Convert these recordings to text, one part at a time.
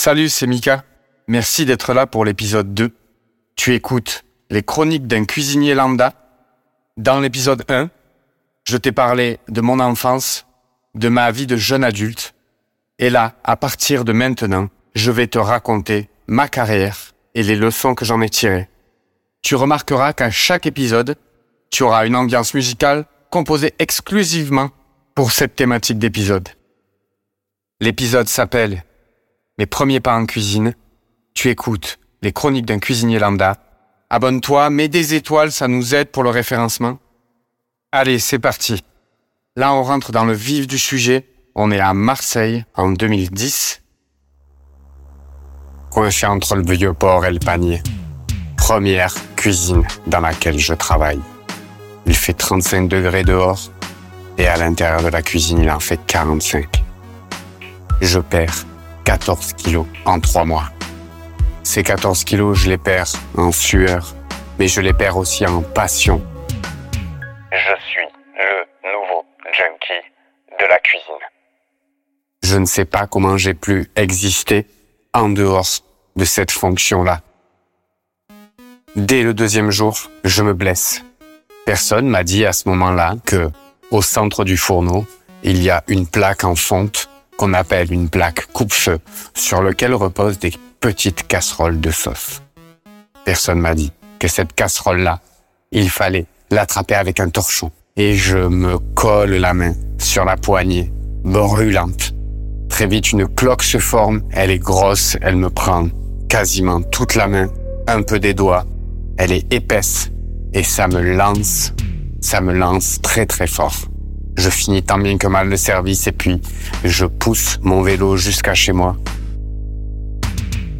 Salut, c'est Mika. Merci d'être là pour l'épisode 2. Tu écoutes les Chroniques d'un Cuisinier Lambda. Dans l'épisode 1, je t'ai parlé de mon enfance, de ma vie de jeune adulte. Et là, à partir de maintenant, je vais te raconter ma carrière et les leçons que j'en ai tirées. Tu remarqueras qu'à chaque épisode, tu auras une ambiance musicale composée exclusivement pour cette thématique d'épisode. L'épisode s'appelle « Mes premiers pas en cuisine », tu écoutes les Chroniques d'un Cuisinier Lambda. Abonne-toi, mets des étoiles, ça nous aide pour le référencement. Allez, c'est parti. Là, on rentre dans le vif du sujet. On est à Marseille en 2010. Coincé entre le Vieux-Port et le Panier. Première cuisine dans laquelle je travaille. Il fait 35 degrés dehors et à l'intérieur de la cuisine, il en fait 45. Je perds 14 kilos en 3 mois. Ces 14 kilos, je les perds en sueur, mais je les perds aussi en passion. Je suis le nouveau junkie de la cuisine. Je ne sais pas comment j'ai pu exister en dehors de cette fonction-là. Dès le deuxième jour, je me blesse. Personne m'a dit à ce moment-là que, au centre du fourneau, il y a une plaque en fonte qu'on appelle une plaque coupe-feu, sur laquelle reposent des petites casseroles de sauce. Personne m'a dit que cette casserole-là, il fallait l'attraper avec un torchon. Et je me colle la main sur la poignée, brûlante. Très vite, une cloque se forme, elle est grosse, elle me prend quasiment toute la main, un peu des doigts, elle est épaisse, et ça me lance très très fort. Je finis tant bien que mal le service et puis je pousse mon vélo jusqu'à chez moi.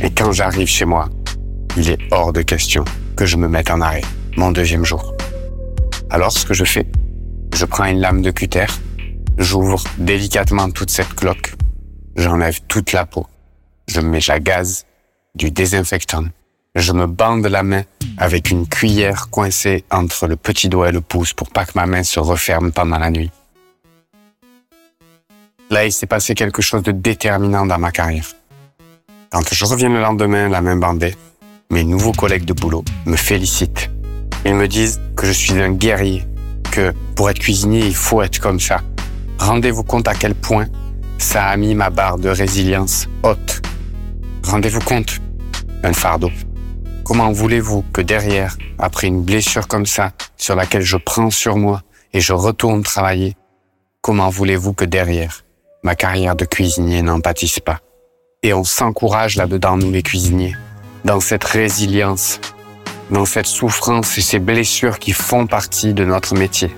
Et quand j'arrive chez moi, il est hors de question que je me mette en arrêt, mon deuxième jour. Alors ce que je fais, je prends une lame de cutter, j'ouvre délicatement toute cette cloque, j'enlève toute la peau, je mets à gaz, du désinfectant, je me bande la main avec une cuillère coincée entre le petit doigt et le pouce pour pas que ma main se referme pendant la nuit. Là, il s'est passé quelque chose de déterminant dans ma carrière. Quand je reviens le lendemain, la main bandée, mes nouveaux collègues de boulot me félicitent. Ils me disent que je suis un guerrier, que pour être cuisinier, il faut être comme ça. Rendez-vous compte à quel point ça a mis ma barre de résilience haute. Rendez-vous compte, un fardeau. Comment voulez-vous que derrière, après une blessure comme ça, sur laquelle je prends sur moi et je retourne travailler, comment voulez-vous que derrière, ma carrière de cuisinier n'en pâtisse pas ? Et on s'encourage là-dedans, nous les cuisiniers, dans cette résilience, dans cette souffrance et ces blessures qui font partie de notre métier.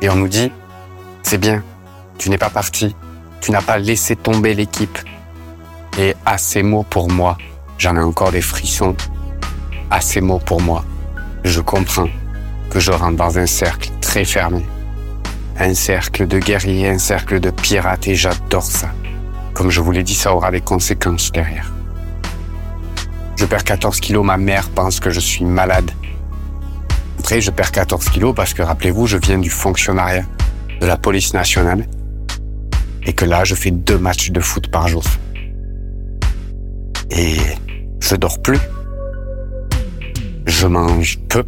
Et on nous dit, c'est bien, tu n'es pas parti, tu n'as pas laissé tomber l'équipe. Et à ces mots pour moi, j'en ai encore des frissons. À ces mots pour moi, je comprends que je rentre dans un cercle très fermé. Un cercle de guerriers, un cercle de pirates, et j'adore ça. Comme je vous l'ai dit, ça aura des conséquences derrière. Je perds 14 kilos, ma mère pense que je suis malade. Après, je perds 14 kilos parce que, rappelez-vous, je viens du fonctionnariat de la police nationale et que là, je fais 2 matchs de foot par jour. Et je dors plus. Je mange peu,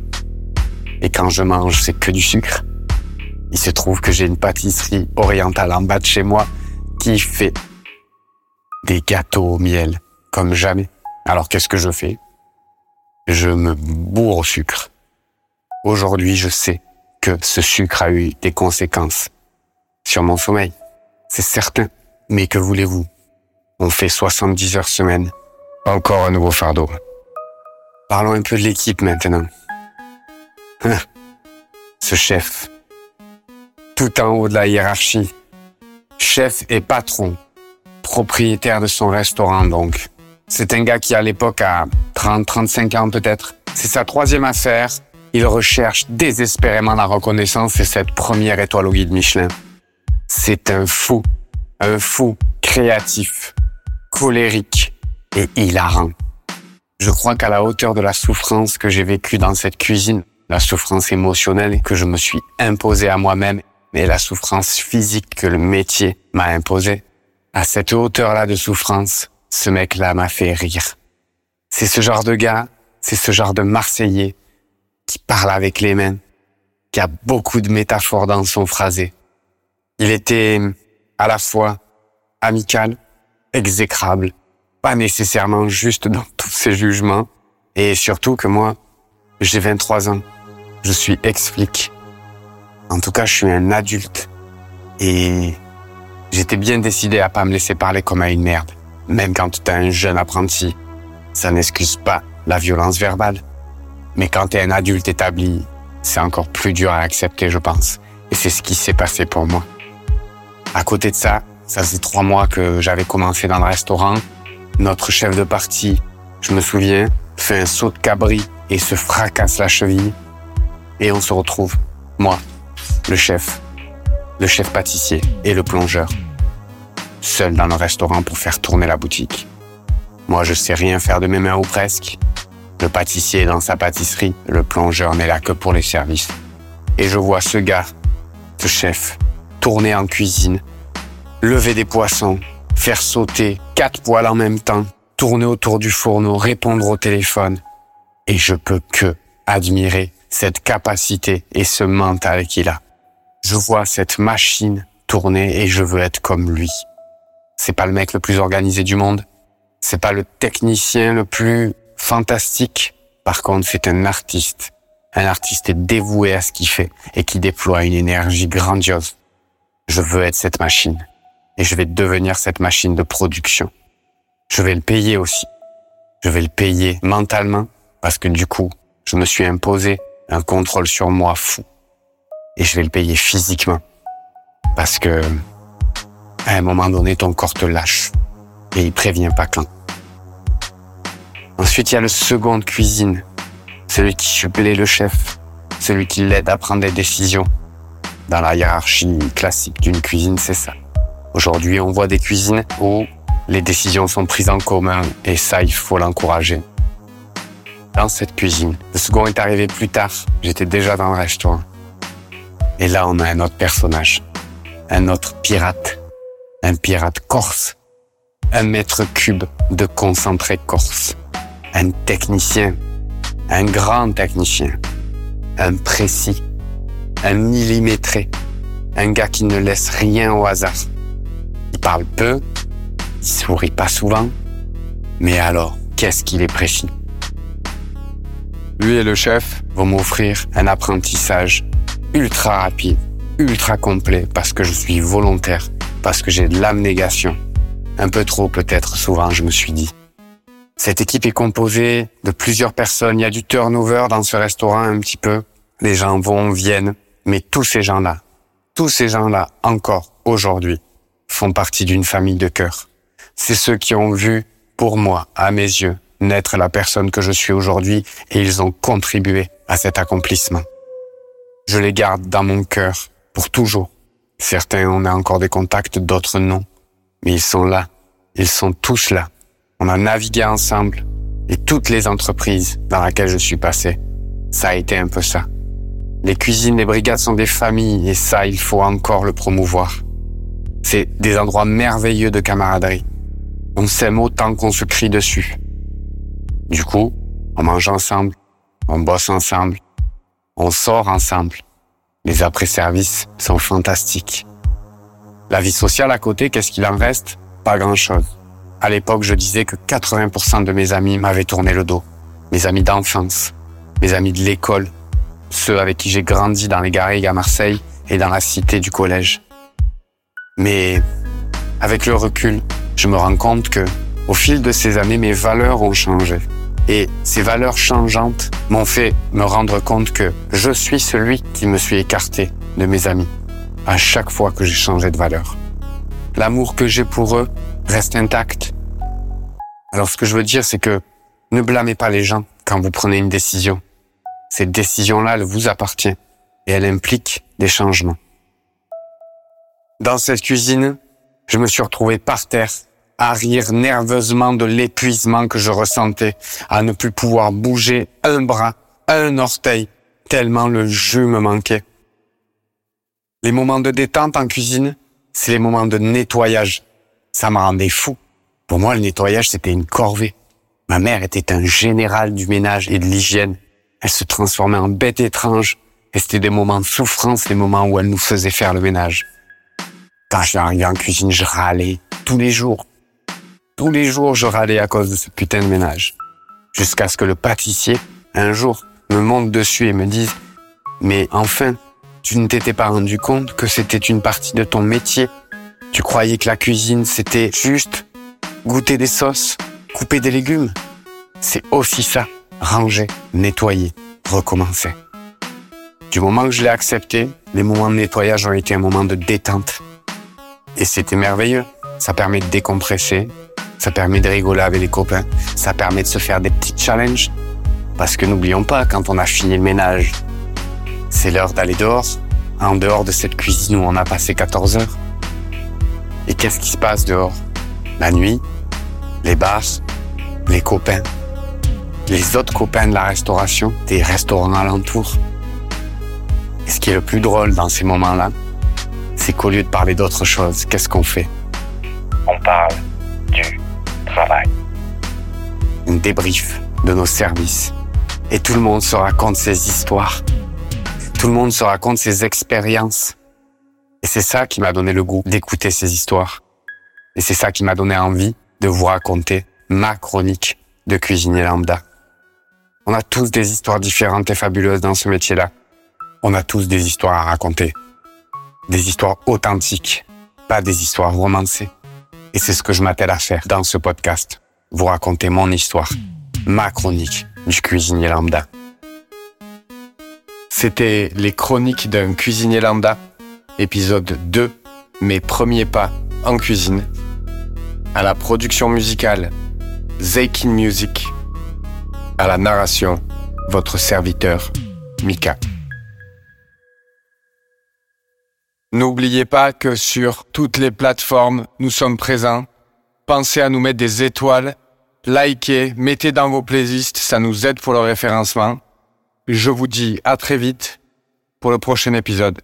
et quand je mange, c'est que du sucre. Il se trouve que j'ai une pâtisserie orientale en bas de chez moi qui fait des gâteaux au miel, comme jamais. Alors qu'est-ce que je fais ? Je me bourre au sucre. Aujourd'hui, je sais que ce sucre a eu des conséquences sur mon sommeil. C'est certain, mais que voulez-vous ? On fait 70 heures semaine, encore un nouveau fardeau. Parlons un peu de l'équipe maintenant. Ce chef, tout en haut de la hiérarchie, chef et patron, propriétaire de son restaurant donc. C'est un gars qui à l'époque a 30-35 ans peut-être. C'est sa 3e affaire. Il recherche désespérément la reconnaissance et cette première étoile au guide Michelin. C'est un fou créatif, colérique et hilarant. Je crois qu'à la hauteur de la souffrance que j'ai vécue dans cette cuisine, la souffrance émotionnelle que je me suis imposée à moi-même et la souffrance physique que le métier m'a imposée, à cette hauteur-là de souffrance, ce mec-là m'a fait rire. C'est ce genre de gars, c'est ce genre de Marseillais qui parle avec les mains, qui a beaucoup de métaphores dans son phrasé. Il était à la fois amical, exécrable, pas nécessairement juste dans tous ses jugements, et surtout que moi, j'ai 23 ans, je suis ex-flic. En tout cas, je suis un adulte, et j'étais bien décidé à pas me laisser parler comme à une merde, même quand t'es un jeune apprenti. Ça n'excuse pas la violence verbale, mais quand t'es un adulte établi, c'est encore plus dur à accepter, je pense. Et c'est ce qui s'est passé pour moi. À côté de ça, ça faisait 3 mois que j'avais commencé dans le restaurant. Notre chef de partie, je me souviens, fait un saut de cabri et se fracasse la cheville. Et on se retrouve, moi, le chef pâtissier et le plongeur, seul dans le restaurant pour faire tourner la boutique. Moi, je sais rien faire de mes mains ou presque. Le pâtissier est dans sa pâtisserie, le plongeur n'est là que pour les services. Et je vois ce gars, ce chef, tourner en cuisine, lever des poissons, faire sauter 4 poêles en même temps, tourner autour du fourneau, répondre au téléphone. Et je peux que admirer cette capacité et ce mental qu'il a. Je vois cette machine tourner et je veux être comme lui. C'est pas le mec le plus organisé du monde, c'est pas le technicien le plus fantastique. Par contre, c'est un artiste. Un artiste est dévoué à ce qu'il fait et qui déploie une énergie grandiose. Je veux être cette machine. Et je vais devenir cette machine de production. Je vais le payer aussi. Je vais le payer mentalement parce que du coup, je me suis imposé un contrôle sur moi fou. Et je vais le payer physiquement parce que à un moment donné, ton corps te lâche et il prévient pas quand. Ensuite, il y a le second de cuisine, celui qui supplie le chef, celui qui l'aide à prendre des décisions. Dans la hiérarchie classique d'une cuisine, c'est ça. Aujourd'hui, on voit des cuisines où les décisions sont prises en commun et ça, il faut l'encourager. Dans cette cuisine, le second est arrivé plus tard, j'étais déjà dans le restaurant. Et là, on a un autre personnage, un autre pirate, un pirate corse, un mètre cube de concentré corse, un technicien, un grand technicien, un précis, un millimétré, un gars qui ne laisse rien au hasard. Il parle peu, il sourit pas souvent, mais alors, qu'est-ce qu'il est précis. Lui et le chef vont m'offrir un apprentissage ultra rapide, ultra complet, parce que je suis volontaire, parce que j'ai de l'abnégation. Un peu trop peut-être, souvent, je me suis dit. Cette équipe est composée de plusieurs personnes. Il y a du turnover dans ce restaurant un petit peu. Les gens vont, viennent. Mais tous ces gens-là, encore aujourd'hui, font partie d'une famille de cœur. C'est ceux qui ont vu, pour moi, à mes yeux, naître la personne que je suis aujourd'hui et ils ont contribué à cet accomplissement. Je les garde dans mon cœur pour toujours. Certains, on a encore des contacts, d'autres non. Mais ils sont là. Ils sont tous là. On a navigué ensemble et toutes les entreprises dans lesquelles je suis passé, ça a été un peu ça. Les cuisines, les brigades sont des familles et ça, il faut encore le promouvoir. C'est des endroits merveilleux de camaraderie. On s'aime autant qu'on se crie dessus. Du coup, on mange ensemble, on bosse ensemble, on sort ensemble. Les après-services sont fantastiques. La vie sociale à côté, qu'est-ce qu'il en reste ? Pas grand-chose. À l'époque, je disais que 80% de mes amis m'avaient tourné le dos. Mes amis d'enfance, mes amis de l'école, ceux avec qui j'ai grandi dans les Garrigues à Marseille et dans la cité du collège. Mais avec le recul, je me rends compte que, au fil de ces années, mes valeurs ont changé. Et ces valeurs changeantes m'ont fait me rendre compte que je suis celui qui me suis écarté de mes amis à chaque fois que j'ai changé de valeur. L'amour que j'ai pour eux reste intact. Alors ce que je veux dire, c'est que ne blâmez pas les gens quand vous prenez une décision. Cette décision-là, elle vous appartient et elle implique des changements. Dans cette cuisine, je me suis retrouvé par terre, à rire nerveusement de l'épuisement que je ressentais, à ne plus pouvoir bouger un bras, un orteil, tellement le jus me manquait. Les moments de détente en cuisine, c'est les moments de nettoyage. Ça me rendait fou. Pour moi, le nettoyage, c'était une corvée. Ma mère était un général du ménage et de l'hygiène. Elle se transformait en bête étrange. Et c'était des moments de souffrance, des moments où elle nous faisait faire le ménage. Quand je suis arrivé en cuisine, je râlais tous les jours. Tous les jours, je râlais à cause de ce putain de ménage. Jusqu'à ce que le pâtissier, un jour, me monte dessus et me dise « Mais enfin, tu ne t'étais pas rendu compte que c'était une partie de ton métier. Tu croyais que la cuisine, c'était juste goûter des sauces, couper des légumes. C'est aussi ça, ranger, nettoyer, recommencer. » Du moment que je l'ai accepté, les moments de nettoyage ont été un moment de détente. Et c'était merveilleux. Ça permet de décompresser, ça permet de rigoler avec les copains, ça permet de se faire des petits challenges. Parce que n'oublions pas, quand on a fini le ménage, c'est l'heure d'aller dehors, en dehors de cette cuisine où on a passé 14 heures. Et qu'est-ce qui se passe dehors? La nuit, les bars, les copains, les autres copains de la restauration, des restaurants alentours. Et ce qui est le plus drôle dans ces moments-là, c'est qu'au lieu de parler d'autre chose, qu'est-ce qu'on fait? On parle du travail. On débriefe de nos services. Et tout le monde se raconte ses histoires. Tout le monde se raconte ses expériences. Et c'est ça qui m'a donné le goût d'écouter ces histoires. Et c'est ça qui m'a donné envie de vous raconter ma chronique de cuisinier lambda. On a tous des histoires différentes et fabuleuses dans ce métier-là. On a tous des histoires à raconter. Des histoires authentiques, pas des histoires romancées. Et c'est ce que je m'attelle à faire dans ce podcast. Vous raconter mon histoire, ma chronique du cuisinier lambda. C'était les chroniques d'un cuisinier lambda, épisode 2, mes premiers pas en cuisine. À la production musicale, Zakin Music. À la narration, votre serviteur, Mika. N'oubliez pas que sur toutes les plateformes, nous sommes présents. Pensez à nous mettre des étoiles, likez, mettez dans vos playlists, ça nous aide pour le référencement. Je vous dis à très vite pour le prochain épisode.